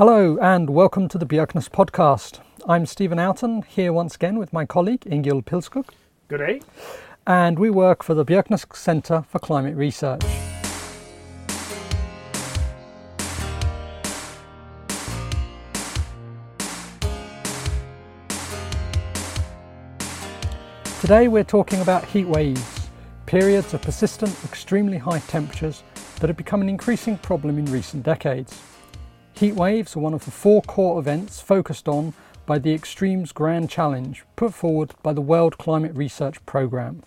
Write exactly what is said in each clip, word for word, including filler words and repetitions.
Hello and welcome to the Bjerknes podcast. I'm Stephen Outen, here once again with my colleague Ingjil Pilskog. Good day. And we work for the Bjerknes Centre for Climate Research. Today we're talking about heat waves, periods of persistent, extremely high temperatures that have become an increasing problem in recent decades. Heat waves are one of the four core events focused on by the Extremes Grand Challenge put forward by the World Climate Research Programme.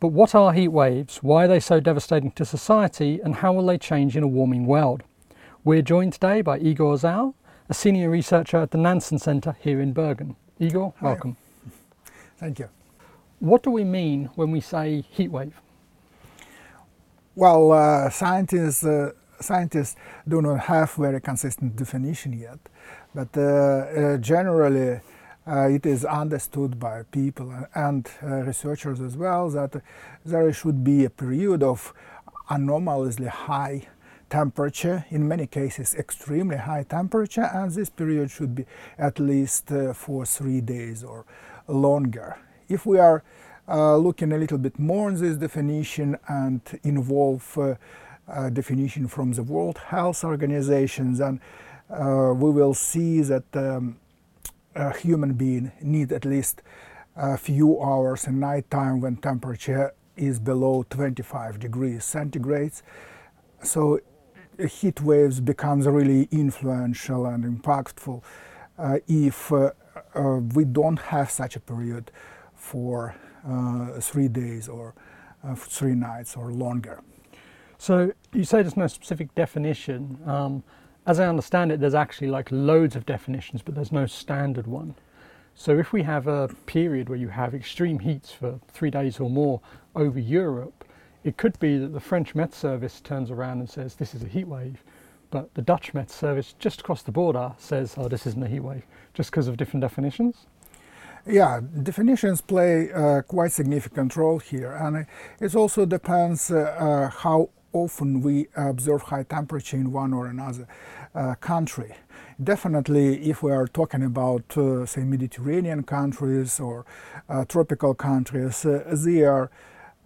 But what are heat waves? Why are they so devastating to society, and how will they change in a warming world? We're joined today by Igor Esau, a senior researcher at the Nansen Centre here in Bergen. Igor, welcome. Hi. Thank you. What do we mean when we say heat wave? Well, uh, scientists uh Scientists do not have very consistent definition yet, but uh, uh, generally uh, it is understood by people and uh, researchers as well that there should be a period of anomalously high temperature, in many cases extremely high temperature, and this period should be at least uh, for three days or longer. If we are uh, looking a little bit more on this definition and involve uh, Uh, definition from the World Health Organization, and uh, we will see that um, a human being needs at least a few hours in night time when temperature is below twenty-five degrees centigrade. So uh, heat waves becomes really influential and impactful uh, if uh, uh, we don't have such a period for uh, three days or uh, three nights or longer. So you say there's no specific definition. Um, as I understand it, there's actually like loads of definitions, but there's no standard one. So if we have a period where you have extreme heats for three days or more over Europe, it could be that the French Met Service turns around and says, this is a heat wave, but the Dutch Met Service just across the border says, oh, this isn't a heat wave, just because of different definitions? Yeah, definitions play a uh, quite significant role here, and it also depends uh, uh, how often we observe high temperature in one or another uh, country. Definitely, if we are talking about, uh, say, Mediterranean countries or uh, tropical countries, uh, they are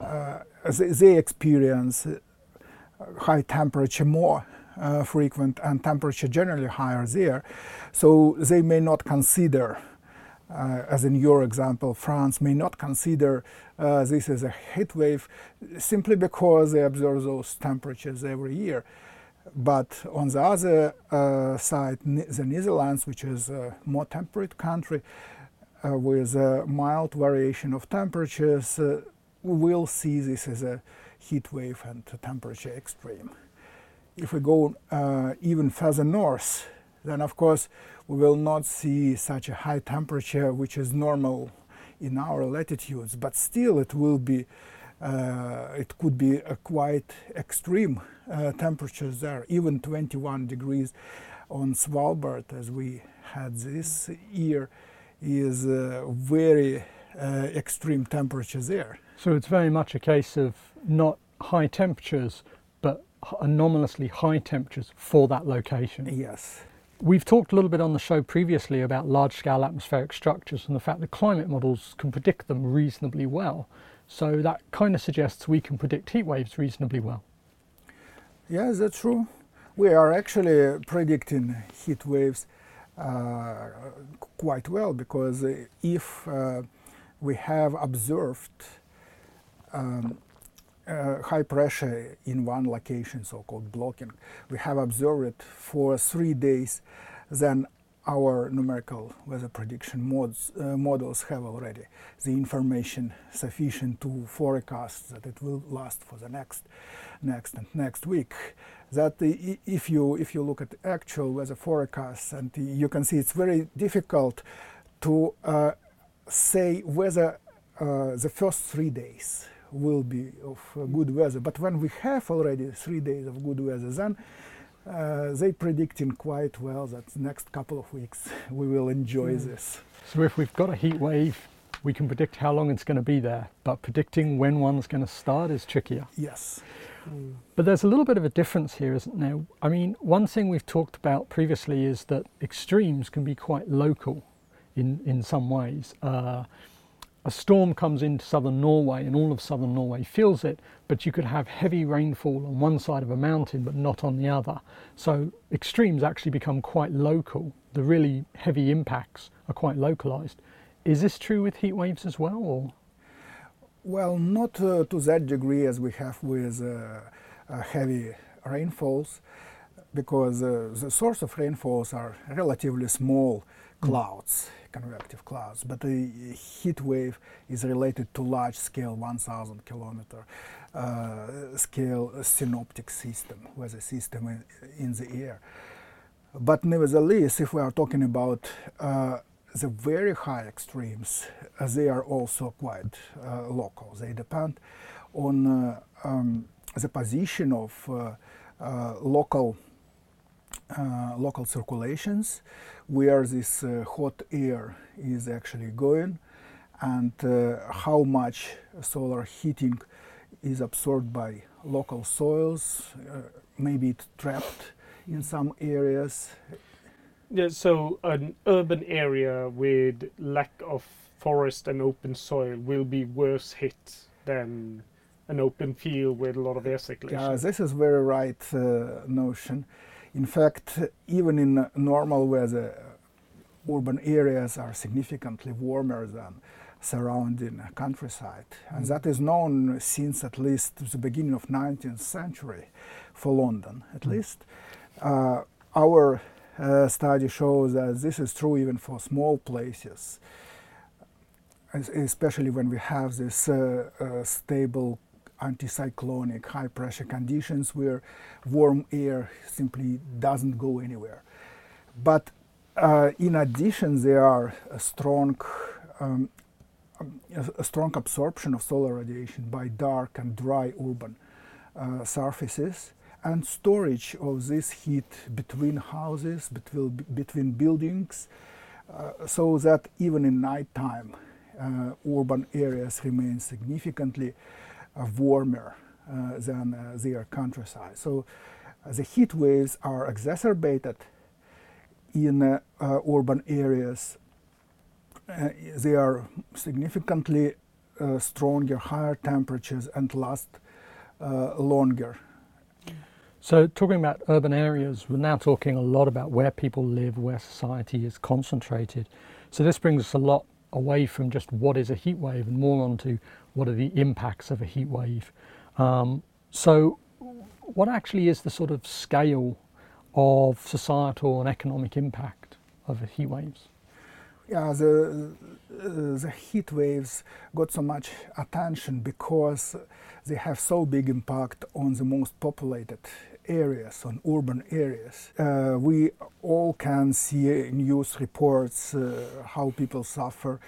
uh, they experience high temperature more uh, frequent and temperature generally higher there, so they may not consider. Uh, as in your example, France may not consider uh, this as a heat wave simply because they observe those temperatures every year. But on the other uh, side, the Netherlands, which is a more temperate country uh, with a mild variation of temperatures, uh, will see this as a heat wave and temperature extreme. If we go uh, even further north, then of course we will not see such a high temperature which is normal in our latitudes, but still it will be, uh, it could be a quite extreme uh, temperatures there, even twenty-one degrees on Svalbard as we had this year is a very uh, extreme temperature there. So it's very much a case of not high temperatures but anomalously high temperatures for that location. Yes. We've talked a little bit on the show previously about large-scale atmospheric structures and the fact that climate models can predict them reasonably well. So that kind of suggests we can predict heat waves reasonably well. Yes, that's true. We are actually predicting heat waves uh, quite well, because if uh, we have observed um, Uh, high pressure in one location, so-called blocking, we have observed it for three days, then our numerical weather prediction mods, uh, models have already the information sufficient to forecast that it will last for the next, next and next week. That uh, if you if you look at actual weather forecasts, and you can see it's very difficult to uh, say whether uh, the first three days will be of uh, good weather, but when we have already three days of good weather, then uh, they predicting quite well that the next couple of weeks we will enjoy mm. this. So if we've got a heat wave, we can predict how long it's going to be there, but predicting when one's going to start is trickier. Yes. Mm. But there's a little bit of a difference here, isn't there? I mean, one thing we've talked about previously is that extremes can be quite local in, in some ways. Uh, a storm comes into southern Norway and all of southern Norway feels it, but you could have heavy rainfall on one side of a mountain but not on the other. So extremes actually become quite local. The really heavy impacts are quite localized. Is this true with heat waves as well? Or? Well, not uh, to that degree as we have with uh, uh, heavy rainfalls, because uh, the source of rainfalls are relatively small clouds, mm. convective clouds, but the heat wave is related to large scale one thousand kilometer uh, scale synoptic system, weather system in, in the air. But nevertheless, if we are talking about uh, the very high extremes, uh, they are also quite uh, local. They depend on uh, um, the position of uh, uh, local uh, local circulations, where this uh, hot air is actually going, and uh, how much solar heating is absorbed by local soils. Uh, maybe it's trapped in some areas. Yeah, so an urban area with lack of forest and open soil will be worse hit than an open field with a lot of air circulation. Yeah, this is very right uh, notion. In fact, even in normal weather, uh, urban areas are significantly warmer than surrounding countryside. Mm. And that is known since at least the beginning of nineteenth century for London, at mm. least. Uh, our Uh, study shows that this is true even for small places, As, especially when we have this uh, uh, stable anticyclonic high pressure conditions where warm air simply doesn't go anywhere. But uh, in addition, there are a strong, um, a strong absorption of solar radiation by dark and dry urban uh, surfaces, and storage of this heat between houses, between, between buildings, uh, so that even in nighttime, uh, urban areas remain significantly uh, warmer uh, than uh, their countryside. So uh, the heat waves are exacerbated in uh, uh, urban areas. Uh, they are significantly uh, stronger, higher temperatures, and last uh, longer. So talking about urban areas, we're now talking a lot about where people live, where society is concentrated. So this brings us a lot away from just what is a heat wave and more onto what are the impacts of a heat wave. Um, so what actually is the sort of scale of societal and economic impact of heat waves? Yeah, the, uh, the heat waves got so much attention because they have so big impact on the most populated areas, on urban areas. Uh, we all can see in news reports uh, how people suffer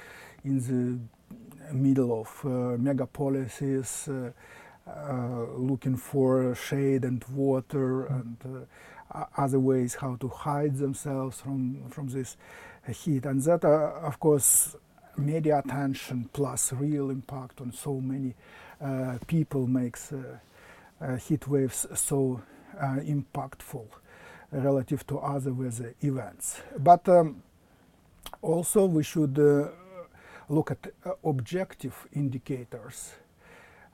in the middle of uh, megapolises, uh, uh, looking for shade and water and uh, other ways how to hide themselves from, from this heat, and that, uh, of course, media attention plus real impact on so many uh, people makes uh, uh, heat waves so uh, impactful relative to other weather events. But um, also we should uh, look at uh, objective indicators.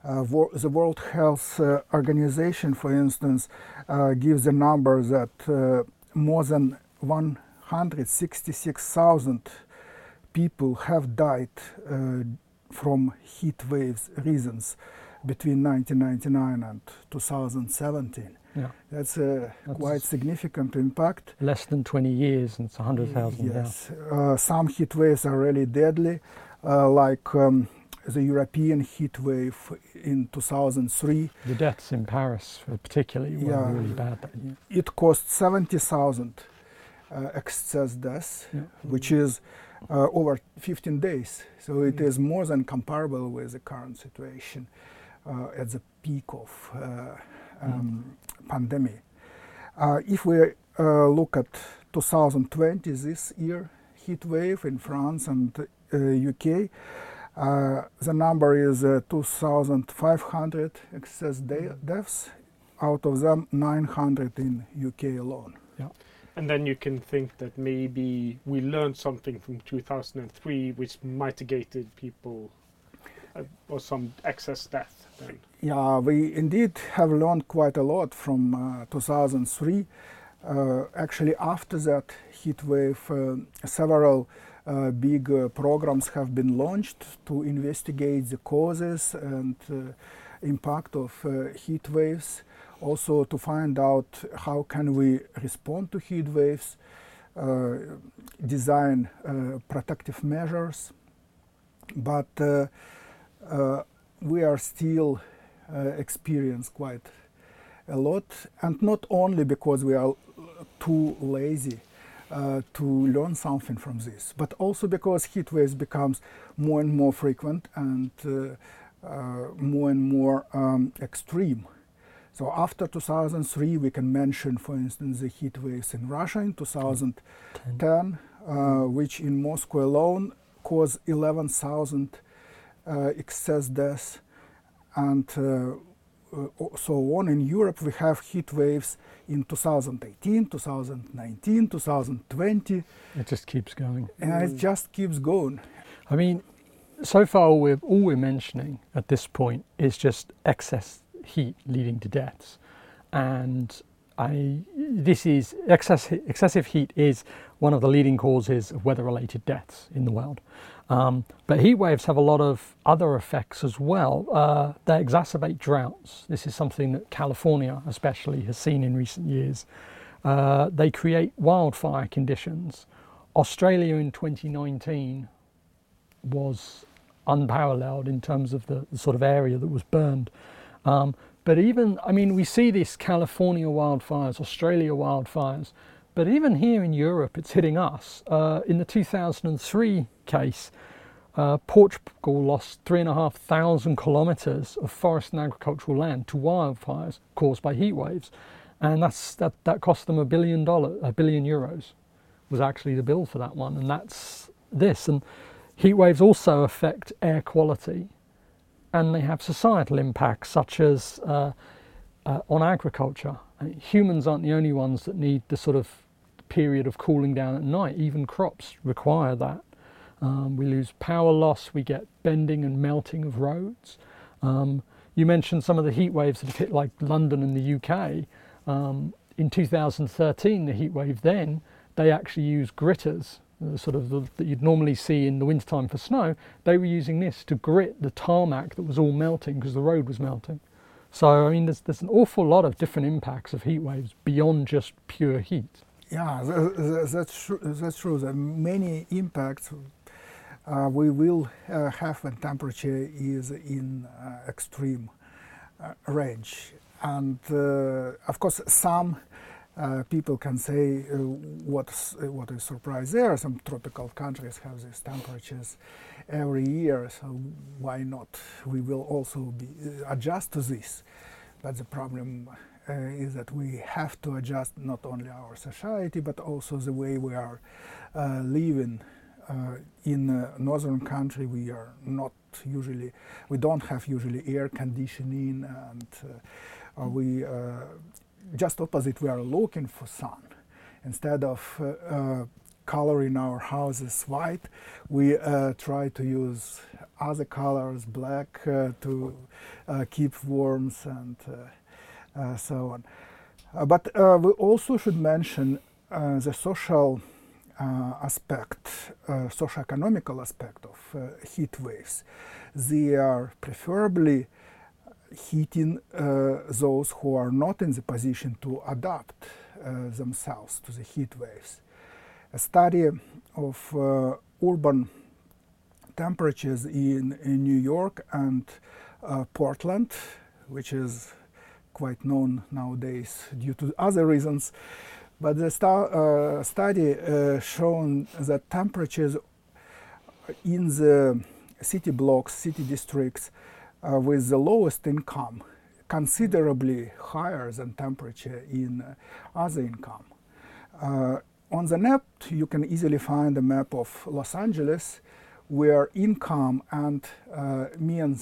Uh, wor- the World Health uh, Organization, for instance, uh, gives a number that uh, more than one one hundred sixty-six thousand people have died uh, from heat waves reasons between nineteen ninety-nine and two thousand seventeen. Yeah. That's a That's quite significant impact. Less than twenty years and it's one hundred thousand. Yes. Uh, some heat waves are really deadly, uh, like um, the European heat wave in two thousand three. The deaths in Paris particularly were yeah. really bad that year. It cost seventy thousand. Uh, excess deaths, yeah. which is uh, over fifteen days. So it yeah. is more than comparable with the current situation uh, at the peak of uh, um, mm. pandemic. Uh, if we uh, look at two thousand twenty, this year, heat wave in France and uh, U K, Uh, the number is uh, two thousand five hundred excess de deaths, out of them nine hundred in U K alone. Yeah. And then you can think that maybe we learned something from two thousand three which mitigated people uh, or some excess death. Then. Yeah, we indeed have learned quite a lot from uh, two thousand three. Uh, actually, after that heat wave, uh, several uh, big uh, programs have been launched to investigate the causes and uh, impact of uh, heat waves. Also to find out how can we respond to heat waves, uh, design uh, protective measures. But uh, uh, we are still uh, experiencing quite a lot, and not only because we are too lazy uh, to learn something from this, but also because heat waves becomes more and more frequent and uh, uh, more and more um, extreme. So after two thousand three, we can mention, for instance, the heat waves in Russia in two thousand ten, uh, which in Moscow alone caused eleven thousand uh, excess deaths, and uh, uh, so on. In Europe, we have heat waves in two thousand eighteen, two thousand nineteen, two thousand twenty. It just keeps going. And mm. it just keeps going. I mean, so far, we're, all we're mentioning at this point is just excess heat leading to deaths, and I, this is excess, excessive heat is one of the leading causes of weather-related deaths in the world. Um, but heat waves have a lot of other effects as well. Uh, they exacerbate droughts. This is something that California especially has seen in recent years. Uh, they create wildfire conditions. Australia in twenty nineteen was unparalleled in terms of the, the sort of area that was burned. Um, but even, I mean, we see this California wildfires, Australia wildfires, but even here in Europe, it's hitting us. Uh, in the two thousand three case, uh, Portugal lost three and a half thousand kilometers of forest and agricultural land to wildfires caused by heat waves. And that's, that, that cost them a billion dollars, a billion euros was actually the bill for that one. And that's this. And heat waves also affect air quality. And they have societal impacts, such as uh, uh, on agriculture. I mean, humans aren't the only ones that need the sort of period of cooling down at night. Even crops require that. Um, we lose power loss, we get bending and melting of roads. Um, you mentioned some of the heat waves that have hit like London and the U K. Um, in two thousand thirteen, the heat wave then, they actually used gritters, sort of the, that you'd normally see in the wintertime for snow. They were using this to grit the tarmac that was all melting because the road was melting. So, I mean, there's, there's an awful lot of different impacts of heat waves beyond just pure heat. Yeah, th th that's, tr that's true. There are many impacts uh, we will uh, have when temperature is in uh, extreme uh, range. And, uh, of course, some Uh, people can say uh, what's, uh, what a surprise there. Some tropical countries have these temperatures every year, so why not? We will also be, uh, adjust to this. But the problem uh, is that we have to adjust not only our society, but also the way we are uh, living. Uh, in uh, northern country, we are not usually, we don't have usually air conditioning, and uh, are we uh, just opposite, we are looking for sun. Instead of uh, uh, coloring our houses white, we uh, try to use other colors, black, uh, to uh, keep warm and uh, uh, so on. Uh, but uh, we also should mention uh, the social uh, aspect, uh, socio-economical aspect of uh, heat waves. They are preferably heating uh, those who are not in the position to adapt uh, themselves to the heat waves. A study of uh, urban temperatures in, in New York and uh, Portland, which is quite known nowadays due to other reasons, but the stu uh, study uh, shown that temperatures in the city blocks, city districts, Uh, with the lowest income considerably higher than temperature in uh, other income. Uh, on the net, you can easily find a map of Los Angeles where income and uh, mean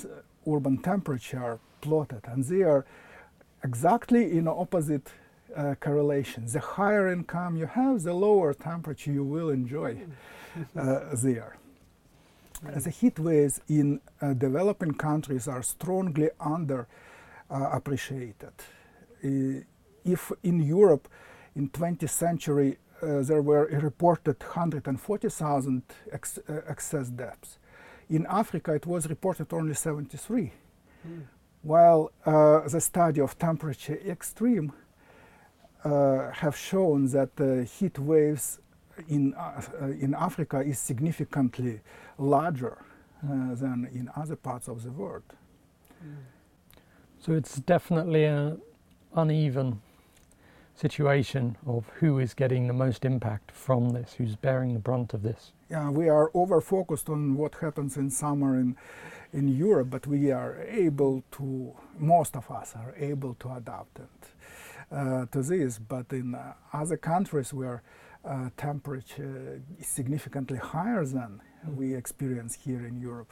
urban temperature are plotted, and they are exactly in opposite uh, correlation. The higher income you have, the lower temperature you will enjoy uh, there. Right. The heat waves in uh, developing countries are strongly under uh, appreciated. Uh, if in Europe in twentieth century uh, there were reported one hundred forty thousand ex uh, excess deaths, in Africa it was reported only seventy-three. Mm. While uh, the study of temperature extreme uh, have shown that uh, heat waves in, uh, uh, in Africa is significantly larger uh, than in other parts of the world. Mm. So it's definitely an uneven situation of who is getting the most impact from this, who's bearing the brunt of this. Yeah, we are over-focused on what happens in summer in, in Europe, but we are able to, most of us are able to adapt it, uh, to this. But in uh, other countries where uh, temperature is significantly higher than mm. we experience here in Europe,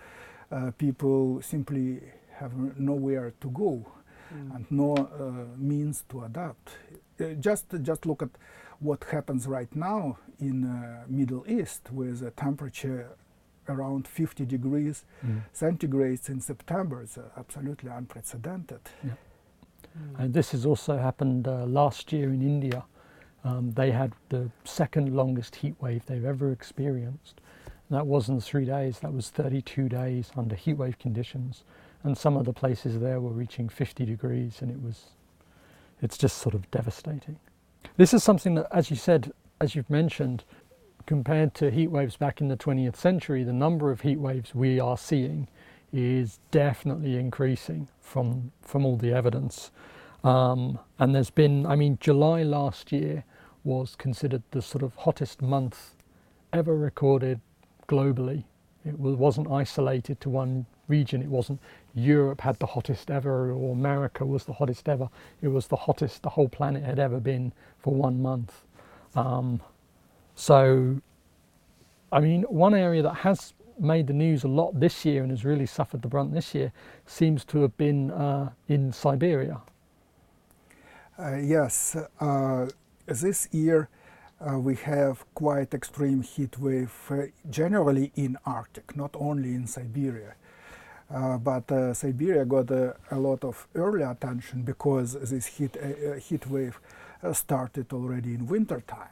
uh, people simply have nowhere to go mm. and no uh, means to adapt. Uh, just, uh, just look at what happens right now in the uh, Middle East, with a temperature around fifty degrees mm. centigrade in September. It's uh, absolutely unprecedented. Yeah. Mm. And this has also happened uh, last year in India. Um, they had the second longest heat wave they've ever experienced. And that wasn't three days, that was thirty-two days under heat wave conditions. And some of the places there were reaching fifty degrees, and it was, it's just sort of devastating. This is something that, as you said, as you've mentioned, compared to heat waves back in the twentieth century, the number of heat waves we are seeing is definitely increasing from, from all the evidence. Um, and there's been, I mean, July last year was considered the sort of hottest month ever recorded globally. It wasn't isolated to one region. It wasn't Europe had the hottest ever or America was the hottest ever. It was the hottest the whole planet had ever been for one month. Um, so, I mean, one area that has made the news a lot this year and has really suffered the brunt this year seems to have been uh, in Siberia. Uh, yes, uh, this year uh, we have quite extreme heat wave uh, generally in Arctic, not only in Siberia. Uh, but uh, Siberia got uh, a lot of early attention because this heat, uh, heat wave uh, started already in winter time.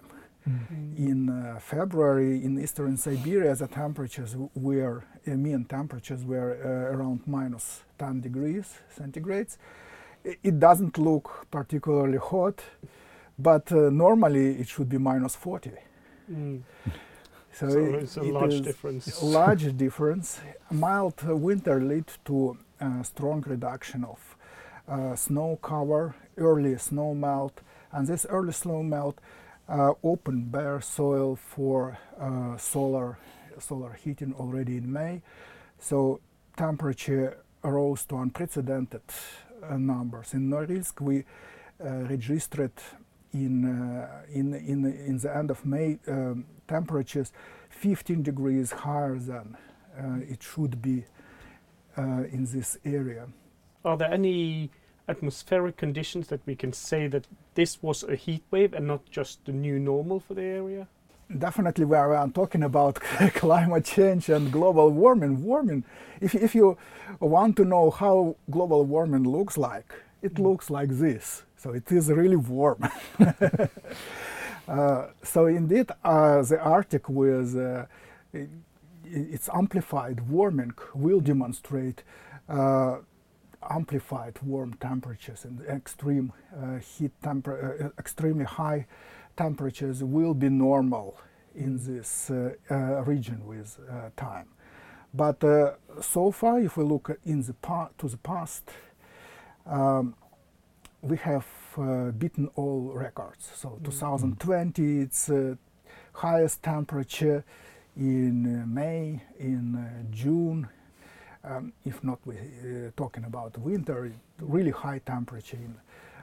Mm-hmm. In uh, February in eastern Siberia, the temperatures were, uh, mean temperatures were uh, around minus ten degrees centigrade. It doesn't look particularly hot, but uh, normally it should be minus forty. Mm. So, so it, it's a it large difference. Large difference. Mild uh, winter led to a uh, strong reduction of uh, snow cover, early snow melt, and this early snow melt uh, opened bare soil for uh, solar solar heating already in May. So temperature rose to unprecedented uh, numbers. In Norilsk, we uh, registered in uh, in in in the end of May. Um, temperatures fifteen degrees higher than uh, it should be uh, in this area. Are there any atmospheric conditions that we can say that this was a heat wave and not just the new normal for the area? Definitely, we are talking about climate change and global warming. Warming, if, if you want to know how global warming looks like, it mm. looks like this. So it is really warm. Uh, so indeed, uh, the Arctic with uh, it, its amplified warming will demonstrate uh, amplified warm temperatures, and extreme uh, heat temper, uh, extremely high temperatures will be normal in this uh, uh, region with uh, time. But uh, so far, if we look in the pa to the past, um, we have uh, beaten all records. So mm-hmm. two thousand twenty, it's uh, highest temperature in uh, May, in uh, June. Um, if not we uh, talking about winter, really high temperature in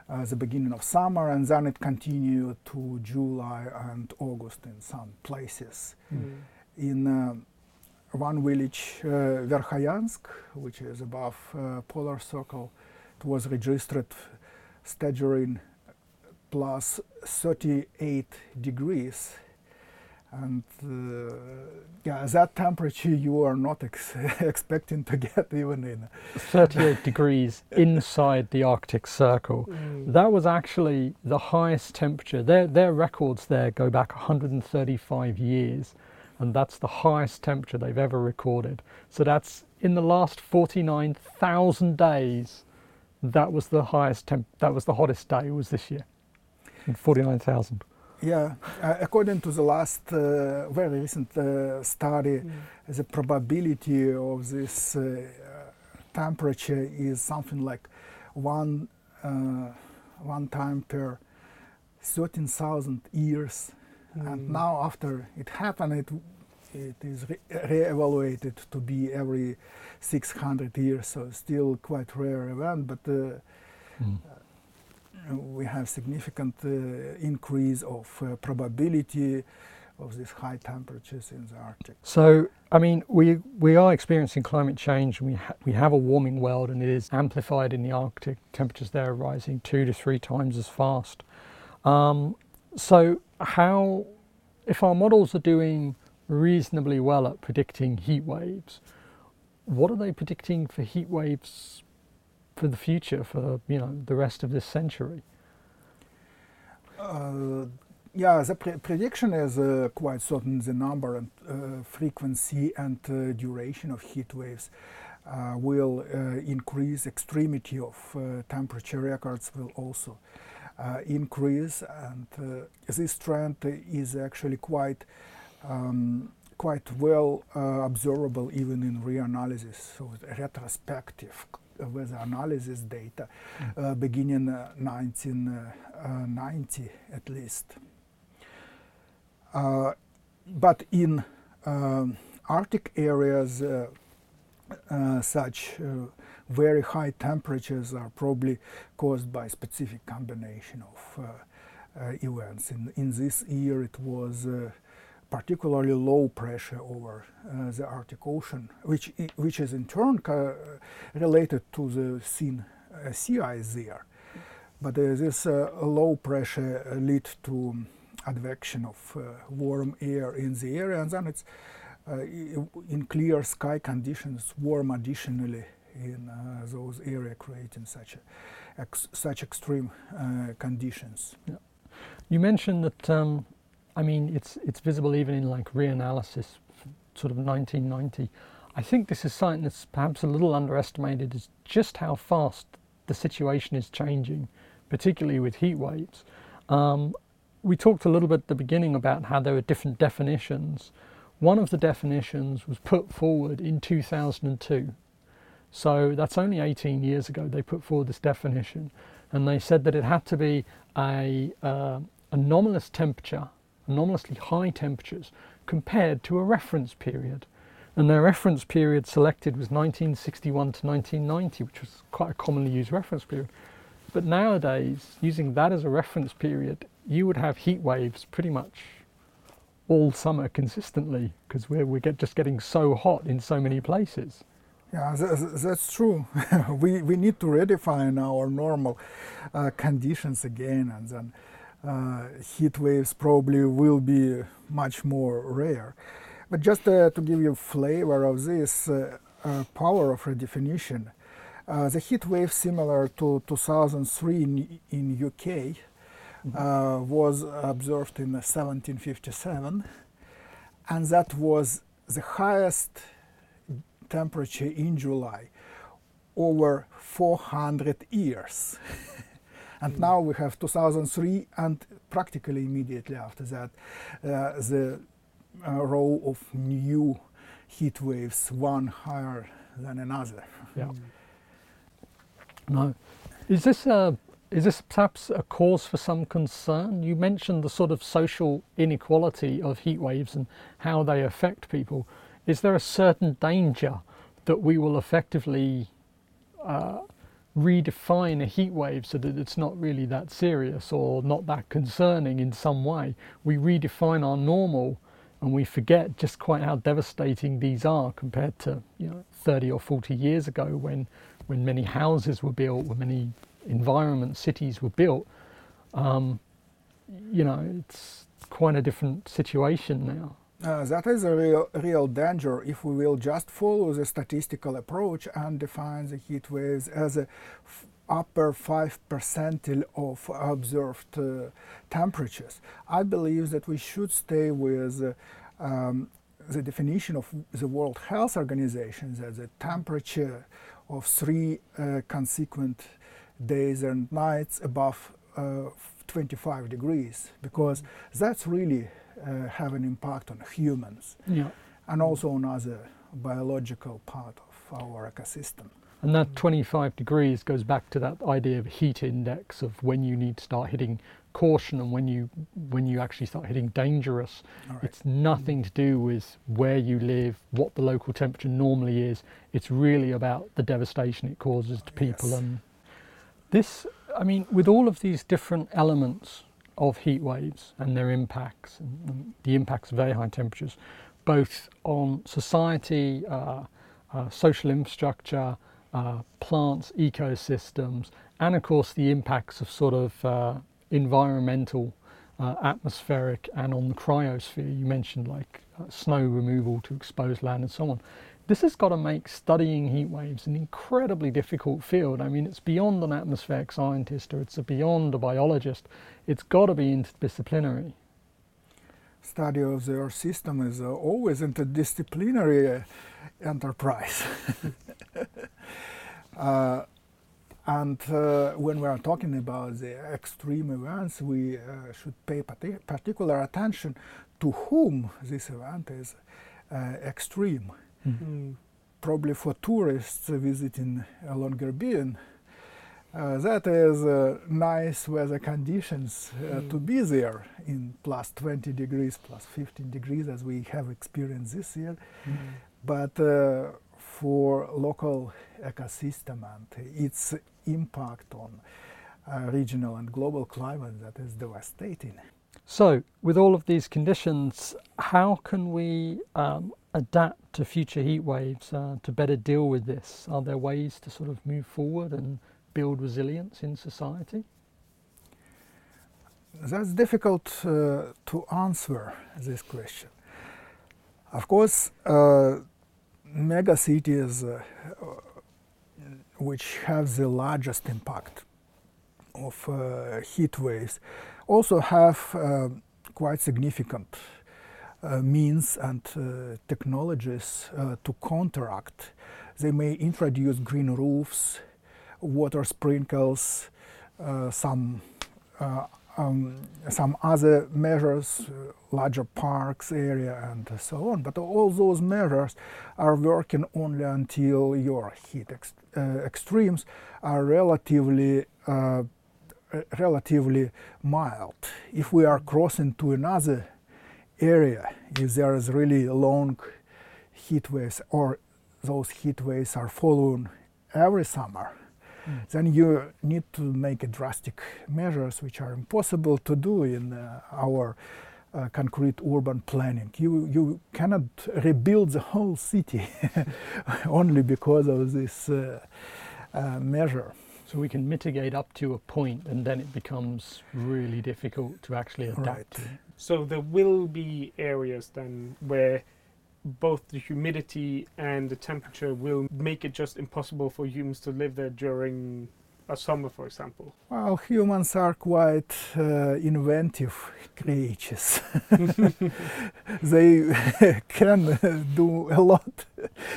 uh, the beginning of summer, and then it continued to July and August in some places. Mm-hmm. In uh, one village, uh, Verkhoyansk, which is above uh, polar circle. It was registered staggering plus thirty-eight degrees. And uh, yeah, at that temperature, you are not ex expecting to get even in. thirty-eight degrees inside the Arctic Circle. Mm. That was actually the highest temperature. Their, their records there go back one hundred thirty-five years, and that's the highest temperature they've ever recorded. So that's in the last forty-nine thousand days, that was the highest temp that was the hottest day was this year, forty-nine thousand. Yeah, uh, according to the last uh, very recent uh, study, mm. the probability of this uh, temperature is something like one uh, one time per thirteen thousand years, mm. and now after it happened, it it is re re-evaluated to be every six hundred years. So still quite rare event, but. Uh, mm. We have significant uh, increase of uh, probability of these high temperatures in the Arctic. So, I mean, we we are experiencing climate change. We ha we have a warming world, and it is amplified in the Arctic. Temperatures there are rising two to three times as fast. Um, so, how, if our models are doing reasonably well at predicting heat waves, what are they predicting for heat waves for the future, for you know the rest of this century? Uh, yeah, the pre prediction is uh, quite certain, the number and uh, frequency and uh, duration of heat waves uh, will uh, increase, extremity of uh, temperature records will also uh, increase, and uh, this trend is actually quite um, quite well uh, observable even in reanalysis, so retrospective weather analysis data uh, beginning uh, nineteen ninety at least. Uh, but in um, Arctic areas, uh, uh, such uh, very high temperatures are probably caused by specific combination of uh, uh, events. In, in this year it was uh, particularly low pressure over uh, the Arctic Ocean, which I which is in turn uh, related to the thin uh, sea ice there. But uh, this uh, low pressure uh, lead to advection of uh, warm air in the area, and then it's uh, in clear sky conditions warm additionally in uh, those area, creating such a ex such extreme uh, conditions. Yeah. You mentioned that. Um I mean, it's it's visible even in like reanalysis, sort of nineteen ninety. I think this is something that's perhaps a little underestimated, is just how fast the situation is changing, particularly with heat waves. Um, we talked a little bit at the beginning about how there were different definitions. One of the definitions was put forward in two thousand two. So that's only eighteen years ago they put forward this definition, and they said that it had to be a uh, anomalous temperature, anomalously high temperatures compared to a reference period, and their reference period selected was nineteen sixty-one to nineteen ninety, which was quite a commonly used reference period. But nowadays, using that as a reference period, you would have heat waves pretty much all summer consistently, because we're, we're get just getting so hot in so many places. Yeah, that's, that's true. we, we need to redefine our normal uh, conditions again, and then Uh, heat waves probably will be much more rare. But just uh, to give you a flavor of this uh, uh, power of redefinition, uh, the heat wave similar to two thousand three in, in U K mm-hmm. uh, was observed in seventeen fifty-seven, and that was the highest temperature in July over four hundred years. And now we have two thousand three, and practically immediately after that, uh, the uh, row of new heat waves, one higher than another. Yeah. Mm. No, is this a, is this perhaps a cause for some concern? You mentioned the sort of social inequality of heat waves and how they affect people. Is there a certain danger that we will effectively Uh, redefine a heat wave so that it's not really that serious or not that concerning in some way? We redefine our normal And we forget just quite how devastating these are compared to, you know, thirty or forty years ago when when many houses were built, when many environment cities were built. Um, you know, it's quite a different situation now. Uh, that is a real, real danger if we will just follow the statistical approach and define the heat waves as a f- upper five percent of observed uh, temperatures. I believe that we should stay with uh, um, the definition of the World Health Organization that the temperature of three uh, consequent days and nights above uh, twenty-five degrees, because mm-hmm. that's really uh, have an impact on humans yeah. and also on other biological part of our ecosystem. And that twenty-five degrees goes back to that idea of heat index, of when you need to start hitting caution and when you when you actually start hitting dangerous. Right. It's nothing to do with where you live, what the local temperature normally is. It's really about the devastation it causes to people. Yes. And this, I mean, with all of these different elements of heat waves and their impacts, and, and the impacts of very high temperatures, both on society, uh, uh, social infrastructure, Uh, plants, ecosystems, and of course the impacts of sort of uh, environmental, uh, atmospheric, and on the cryosphere. You mentioned like uh, snow removal to expose land and so on. This has got to make studying heat waves an incredibly difficult field. I mean, it's beyond an atmospheric scientist or it's beyond a biologist. It's got to be interdisciplinary. Study of the Earth system is uh, always interdisciplinary uh, enterprise. Uh, and uh, when we are talking about the extreme events, we uh, should pay pati- particular attention to whom this event is uh, extreme. Mm-hmm. Probably for tourists visiting uh, Longyearbyen, uh, that is uh, nice weather conditions uh, mm. to be there in plus twenty degrees, plus fifteen degrees, as we have experienced this year. Mm. But uh, for local ecosystem and its impact on uh, regional and global climate, that is devastating. So, with all of these conditions, how can we um, adapt to future heat waves uh, to better deal with this? Are there ways to sort of move forward and build resilience in society? That's difficult uh, to answer this question. Of course, uh, mega cities uh, which have the largest impact of uh, heat waves also have uh, quite significant uh, means and uh, technologies uh, to counteract. They may introduce green roofs, water sprinkles, uh, some uh, Um, some other measures, uh, larger parks area and so on, but all those measures are working only until your heat ex- uh, extremes are relatively uh, uh, relatively mild. If we are crossing to another area, if there is really long heat waves or those heat waves are following every summer, Mm. then you need to make drastic measures which are impossible to do in uh, our uh, concrete urban planning. You you cannot rebuild the whole city only because of this uh, uh, measure. So we can mitigate up to a point and then it becomes really difficult to actually adapt. Right. To. So there will be areas then where both the humidity and the temperature will make it just impossible for humans to live there during a summer, for example. Well, humans are quite uh, inventive creatures. They can do a lot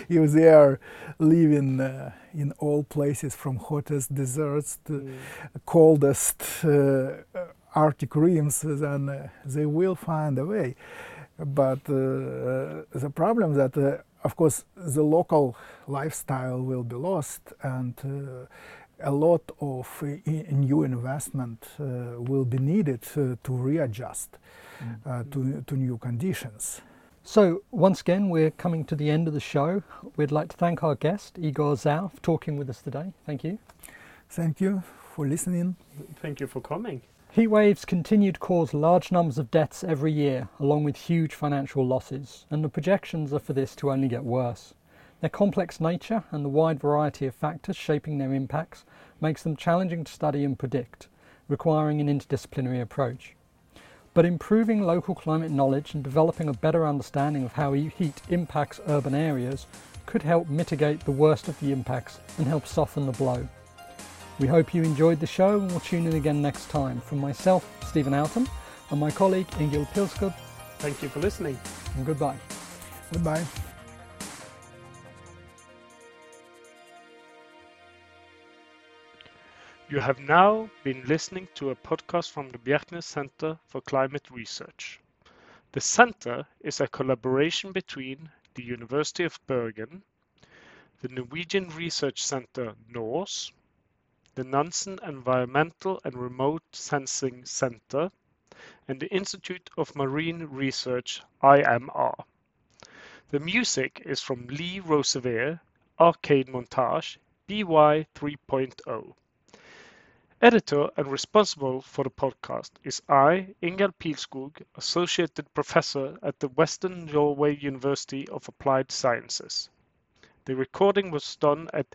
if they are living uh, in all places, from hottest deserts to mm. coldest uh, Arctic rims, then uh, they will find a way. But uh, the problem that, uh, of course, the local lifestyle will be lost and uh, a lot of uh, new investment uh, will be needed uh, to readjust mm-hmm. uh, to, to new conditions. So, once again, we're coming to the end of the show. We'd like to thank our guest, Igor Esau, for talking with us today. Thank you. Thank you for listening. Thank you for coming. Heat waves continue to cause large numbers of deaths every year, along with huge financial losses, and the projections are for this to only get worse. Their complex nature and the wide variety of factors shaping their impacts makes them challenging to study and predict, requiring an interdisciplinary approach. But improving local climate knowledge and developing a better understanding of how heat impacts urban areas could help mitigate the worst of the impacts and help soften the blow. We hope you enjoyed the show and will tune in again next time. From myself, Stephen Alton, and my colleague, Ingild Pilskog. Thank you for listening. And goodbye. Goodbye. You have now been listening to a podcast from the Bjerknes Centre for Climate Research. The centre is a collaboration between the University of Bergen, the Norwegian Research Center, N O R S, the Nansen Environmental and Remote Sensing Center, and the Institute of Marine Research, I M R. The music is from Lee Rosevere, Arcade Montage, B Y three point oh. Editor and responsible for the podcast is I, Ingild Pilskog, Associated Professor at the Western Norway University of Applied Sciences. The recording was done at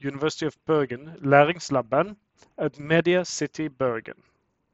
University of Bergen, Læringslabben, at Media City Bergen.